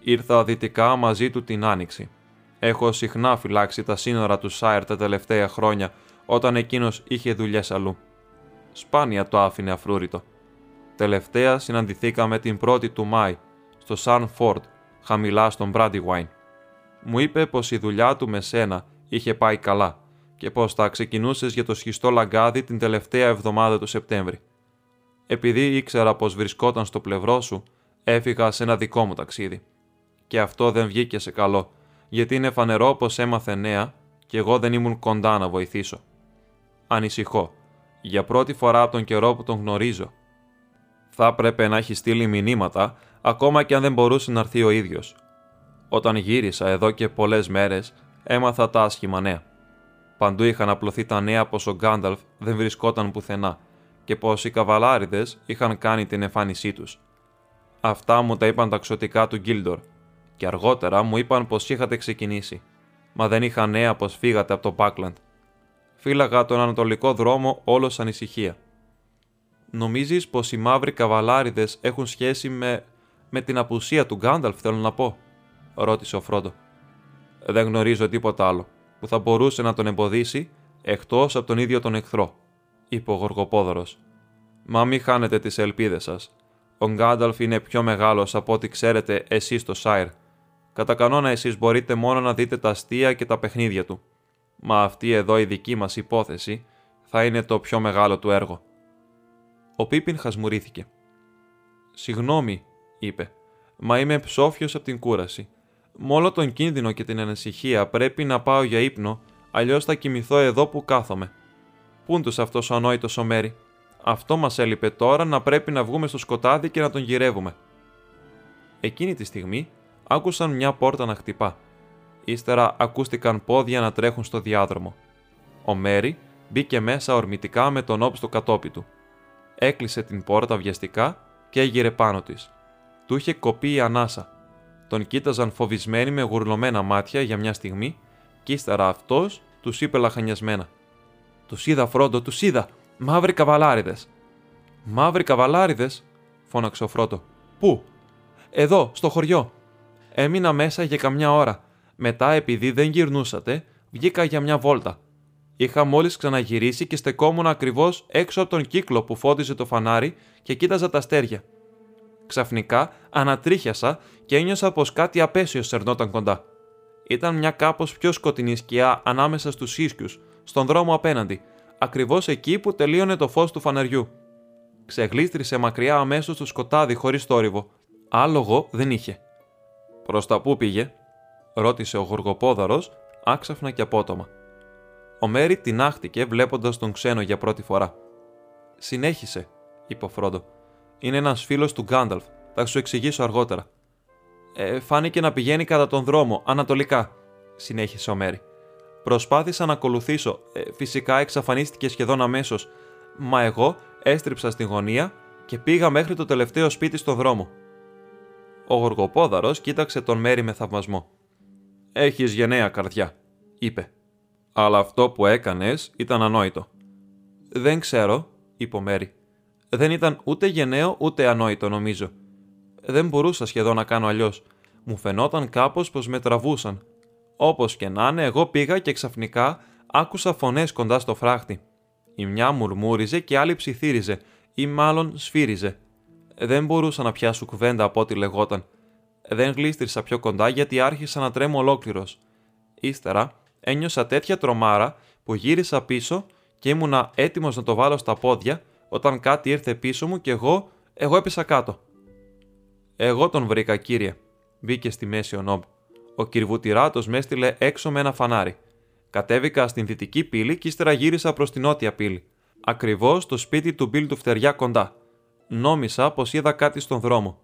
«Ήρθα δυτικά μαζί του την Άνοιξη. Έχω συχνά φυλάξει τα σύνορα του Σάιρ τα τελευταία χρόνια, όταν εκείνος είχε δουλειές αλλού. Σπάνια το άφηνε αφρούρητο. Τελευταία συναντηθήκαμε την 1η του Μάη, στο Σαν Φόρτ, χαμηλά στον Μπραντιουάιν. Μου είπε πως η δουλειά του με σένα είχε πάει καλά και πως θα ξεκινούσες για το Σχιστολαγκάδι την τελευταία εβδομάδα του Σεπτέμβρη. Επειδή ήξερα πως βρισκόταν στο πλευρό σου, έφυγα σε ένα δικό μου ταξίδι. Και αυτό δεν βγήκε σε καλό, γιατί είναι φανερό πως έμαθε νέα και εγώ δεν ήμουν κοντά να βοηθήσω. Ανησυχώ, για πρώτη φορά από τον καιρό που τον γνωρίζω. Θα έπρεπε να έχει στείλει μηνύματα, ακόμα και αν δεν μπορούσε να έρθει ο ίδιος. Όταν γύρισα εδώ και πολλές μέρες, έμαθα τα άσχημα νέα. Παντού είχαν απλωθεί τα νέα πως ο Γκάνταλφ δεν βρισκόταν πουθενά και πως οι καβαλάριδες είχαν κάνει την εμφάνισή τους. Αυτά μου τα είπαν τα ξωτικά του Γκίλντορ και αργότερα μου είπαν πως είχατε ξεκινήσει, μα δεν είχα νέα πως φύγατε από το Μπάκλαντ. Φύλαγα τον ανατολικό δρόμο όλος ανησυχία. Νομίζεις πως οι μαύροι καβαλάριδες έχουν σχέση με την απουσία του Γκάνταλφ, θέλω να πω?» ρώτησε ο Φρόντο. «Δεν γνωρίζω τίποτα άλλο που θα μπορούσε να τον εμποδίσει εκτός από τον ίδιο τον εχθρό», είπε ο Γοργοπόδαρος. «Μα μη χάνετε τις ελπίδες σας. Ο Γκάνταλφ είναι πιο μεγάλος από ό,τι ξέρετε εσείς το Σάιρ. Κατά κανόνα εσείς μπορείτε μόνο να δείτε τα αστεία και τα παιχνίδια του. Μα αυτή εδώ η δική μας υπόθεση θα είναι το πιο μεγάλο του έργο». Ο Πίπιν χασμουρήθηκε. «Συγγνώμη», είπε, «μα είμαι ψόφιος από την κούραση. Με όλο τον κίνδυνο και την ανησυχία πρέπει να πάω για ύπνο, αλλιώς θα κοιμηθώ εδώ που κάθομαι. Πούντος αυτός ο ανόητος ο Μέρι. Αυτό μας έλειπε τώρα, να πρέπει να βγούμε στο σκοτάδι και να τον γυρεύουμε». Εκείνη τη στιγμή άκουσαν μια πόρτα να χτυπά. Ύστερα ακούστηκαν πόδια να τρέχουν στο διάδρομο. Ο Μέρι μπήκε μέσα ορμητικά με τον Νόμπ στο κατόπι του. Έκλεισε την πόρτα βιαστικά και έγειρε πάνω της. Του είχε κοπεί η ανάσα. Τον κοίταζαν φοβισμένοι με γουρλωμένα μάτια για μια στιγμή και ύστερα αυτός τους είπε λαχανιασμένα. «Τους είδα, Φρόντο, τους είδα! Μαύροι καβαλάριδες!» «Μαύροι καβαλάριδες?» φώναξε ο Φρόντο. «Πού?» «Εδώ, στο χωριό. Έμεινα μέσα για καμιά ώρα. Μετά, επειδή δεν γυρνούσατε, βγήκα για μια βόλτα. Είχα μόλις ξαναγυρίσει και στεκόμουν ακριβώς έξω από τον κύκλο που φώτιζε το φανάρι και κοίταζα τα αστέρια. Ξαφνικά ανατρίχιασα και ένιωσα πως κάτι απέσιο σερνόταν κοντά. Ήταν μια κάπως πιο σκοτεινή σκιά ανάμεσα στους ίσκιους, στον δρόμο απέναντι, ακριβώς εκεί που τελείωνε το φως του φαναριού. Ξεγλίστρισε μακριά αμέσως στο σκοτάδι χωρίς θόρυβο. Άλογο δεν είχε». «Προς τα πού πήγε?» ρώτησε ο Γοργοπόδαρος, άξαφνα και απότομα. Ο Μέρι τινάχτηκε βλέποντας τον ξένο για πρώτη φορά. «Συνέχισε», είπε ο Φρόντο. «Είναι ένας φίλος του Γκάνταλφ, θα σου εξηγήσω αργότερα. Φάνηκε να πηγαίνει κατά τον δρόμο, ανατολικά», συνέχισε ο Μέρι. «Προσπάθησα να ακολουθήσω, φυσικά εξαφανίστηκε σχεδόν αμέσως, μα εγώ έστριψα στη γωνία και πήγα μέχρι το τελευταίο σπίτι στον δρόμο». Ο Γοργοπόδαρος κοίταξε τον Μέρι με θαυμασμό. «Έχεις γενναία καρδιά», είπε. «Αλλά αυτό που έκανες ήταν ανόητο». «Δεν ξέρω», είπε ο Μέρι. «Δεν ήταν ούτε γενναίο ούτε ανόητο, νομίζω. Δεν μπορούσα σχεδόν να κάνω αλλιώς. Μου φαινόταν κάπως πως με τραβούσαν. Όπως και να είναι, εγώ πήγα και ξαφνικά άκουσα φωνές κοντά στο φράχτη. Η μια μουρμούριζε και άλλη ψιθύριζε, ή μάλλον σφύριζε. Δεν μπορούσα να πιάσω κουβέντα από ό,τι λεγόταν. Δεν γλίστρισα πιο κοντά γιατί άρχισα να τρέμω ολόκληρος. Ύστερα ένιωσα τέτοια τρομάρα που γύρισα πίσω και ήμουνα έτοιμος να το βάλω στα πόδια όταν κάτι ήρθε πίσω μου και εγώ έπεσα κάτω. «Εγώ τον βρήκα, κύριε», μπήκε στη μέση ο Νόμπ. «Ο Βουτυράτος με έστειλε έξω με ένα φανάρι. Κατέβηκα στην δυτική πύλη και ύστερα γύρισα προς την νότια πύλη, ακριβώς στο σπίτι του Μπίλ του Φτεριά κοντά. Νόμισα πως είδα κάτι στον δρόμο.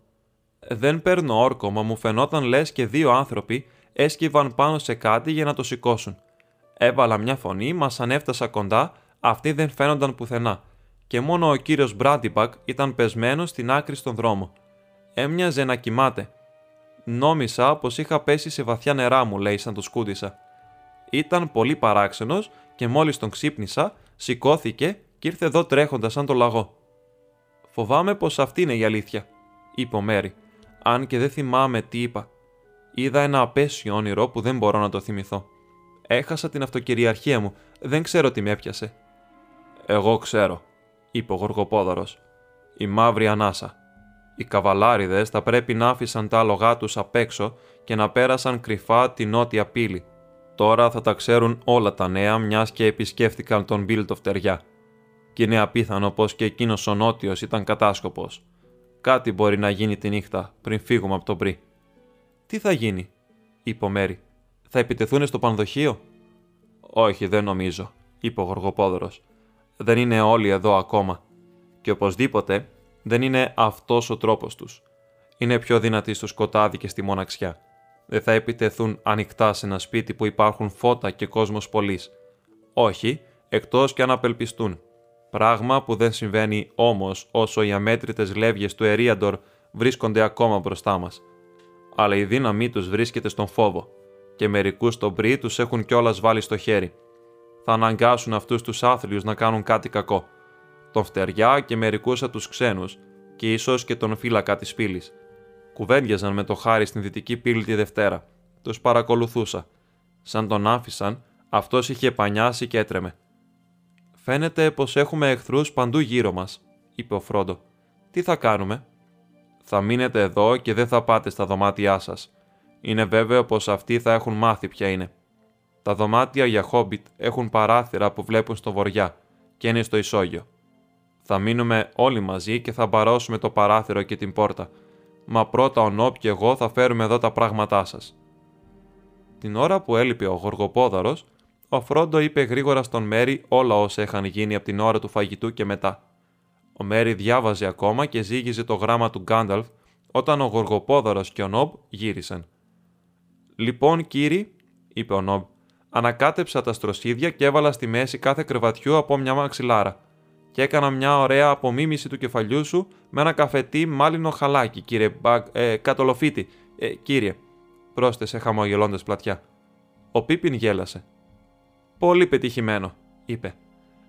Δεν παίρνω όρκο, μα μου φαινόταν λες και δύο άνθρωποι έσκυβαν πάνω σε κάτι για να το σηκώσουν. Έβαλα μια φωνή, μας ανέφτασα κοντά, αυτοί δεν φαίνονταν πουθενά, και μόνο ο κύριος Βραντιμπακ ήταν πεσμένος στην άκρη στον δρόμο. Έμοιαζε να κοιμάται. Νόμισα πως είχα πέσει σε βαθιά νερά, μου λέει, σαν το σκούντισα. Ήταν πολύ παράξενος και μόλις τον ξύπνησα, σηκώθηκε και ήρθε εδώ τρέχοντας σαν το λαγό». «Φοβάμαι πως αυτή είναι η αλήθεια», είπε ο Μέρι, «αν και δεν θυμάμαι τι είπα. Είδα ένα απέσιο όνειρο που δεν μπορώ να το θυμηθώ. Έχασα την αυτοκυριαρχία μου, δεν ξέρω τι με έπιασε». «Εγώ ξέρω», είπε ο Γοργοπόδαρος. «Η μαύρη ανάσα. Οι καβαλάριδες θα πρέπει να άφησαν τα άλογά τους απ' έξω και να πέρασαν κρυφά την νότια πύλη. Τώρα θα τα ξέρουν όλα τα νέα, μιας και επισκέφτηκαν τον Μπίλ το Φτεριά. Και είναι απίθανο πως και εκείνος ο νότιος ήταν κατάσκοπος. Κάτι μπορεί να γίνει τη νύχτα, πριν φύγουμε από τον Μπρι». «Τι θα γίνει?» είπε ο Μέρι. «Θα επιτεθούν στο πανδοχείο?» «Όχι, δεν νομίζω», είπε ο Γοργοπόδαρος. «Δεν είναι όλοι εδώ ακόμα. Και οπωσδήποτε δεν είναι αυτός ο τρόπος τους. Είναι πιο δυνατοί στο σκοτάδι και στη μοναξιά. Δεν θα επιτεθούν ανοιχτά σε ένα σπίτι που υπάρχουν φώτα και κόσμος πολλής. Όχι, εκτός και αν απελπιστούν. Πράγμα που δεν συμβαίνει όμως όσο οι αμέτρητες λεύγες του Ερίαντορ βρίσκονται ακόμα μπροστά μας. Αλλά η δύναμή τους βρίσκεται στον φόβο, και μερικούς στον Μπρι τους έχουν κιόλας βάλει στο χέρι. Θα αναγκάσουν αυτούς τους άθλιους να κάνουν κάτι κακό. Τον Φτεριά και μερικούς από τους ξένους, και ίσως και τον φύλακα της πύλης. Κουβέντιαζαν με το χάρι στην δυτική πύλη τη Δευτέρα. Τους παρακολουθούσα. Σαν τον άφησαν, αυτός είχε πανιάσει και έτρεμε». «Φαίνεται πως έχουμε εχθρούς παντού γύρω μας», είπε ο Φρόντο. «Τι θα κάνουμε?» «Θα μείνετε εδώ και δεν θα πάτε στα δωμάτια σας. Είναι βέβαιο πως αυτοί θα έχουν μάθει ποια είναι. Τα δωμάτια για χόμπιτ έχουν παράθυρα που βλέπουν στο βοριά και είναι στο ισόγειο. Θα μείνουμε όλοι μαζί και θα μπαρώσουμε το παράθυρο και την πόρτα. Μα πρώτα ο Νόπ και εγώ θα φέρουμε εδώ τα πράγματά σας». Την ώρα που έλειπε ο Γοργοπόδαρος, ο Φρόντο είπε γρήγορα στον Μέρι όλα όσα είχαν γίνει από την ώρα του φαγητού και μετά. Ο Μέρι διάβαζε ακόμα και ζύγιζε το γράμμα του Γκάνταλφ όταν ο Γοργοπόδαρος και ο Νόμπ γύρισαν. «Λοιπόν, κύριοι», είπε ο Νόμπ, «ανακάτεψα τα στροσίδια και έβαλα στη μέση κάθε κρεβατιού από μια μαξιλάρα. Και έκανα μια ωραία απομίμηση του κεφαλιού σου με ένα καφετή μάλινο χαλάκι, κύριε Κατολοφίτη, κύριε», πρόσθεσε χαμογελώντας πλατιά. Ο Πίπιν γέλασε. «Πολύ πετυχημένο», είπε.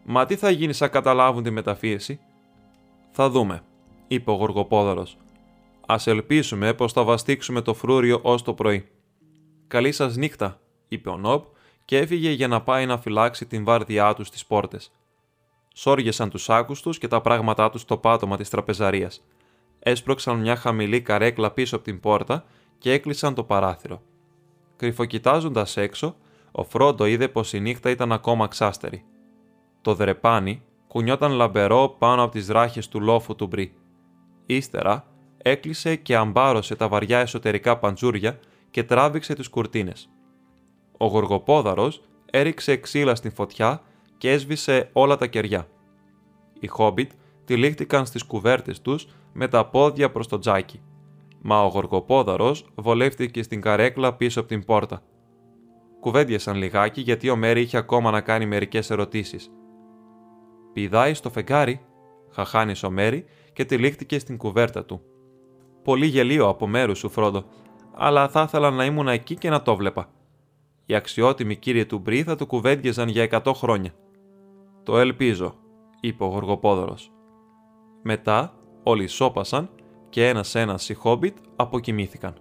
«Μα τι θα γίνει σαν καταλάβουν τη μεταφίεση?» «Θα δούμε», είπε ο Γοργοπόδαρος. «Ας ελπίσουμε πως θα βαστίξουμε το φρούριο ως το πρωί». «Καλή σας νύχτα», είπε ο Νόμπ και έφυγε για να πάει να φυλάξει την βάρδιά του στις πόρτες. Σόργεσαν τους σάκους τους και τα πράγματά τους στο πάτωμα της τραπεζαρίας. Έσπρωξαν μια χαμηλή καρέκλα πίσω από την πόρτα και έκλεισαν το παράθυρο. Κρυφοκοιτάζοντας έξω, ο Φρόντο είδε πως η νύχτα ήταν ακόμα ξάστερη. Το δρεπάνι κουνιόταν λαμπερό πάνω από τις ράχες του λόφου του Μπρι. Ύστερα έκλεισε και αμπάρωσε τα βαριά εσωτερικά παντζούρια και τράβηξε τις κουρτίνες. Ο Γοργοπόδαρος έριξε ξύλα στην φωτιά και έσβησε όλα τα κεριά. Οι χόμπιτ τυλίχτηκαν στις κουβέρτες τους με τα πόδια προς το τζάκι, μα ο Γοργοπόδαρος βολεύτηκε στην καρέκλα πίσω από την πόρτα. Κουβέντιασαν λιγάκι γιατί ο Μέρι είχε ακόμα να κάνει μερικές ερωτήσεις. «Πηδάει στο φεγγάρι», χαχάνησε ο Μέρι και τυλίχτηκε στην κουβέρτα του. «Πολύ γελίο από μέρους σου, Φρόντο, αλλά θα ήθελα να ήμουν εκεί και να το βλέπα. Οι αξιότιμοι κύριοι του Μπρι θα του κουβέντιαζαν για 100 χρόνια. «Το ελπίζω», είπε ο Γοργοπόδαρος. Μετά όλοι σώπασαν και ένας-ένας οι χόμπιτ αποκοιμήθηκαν.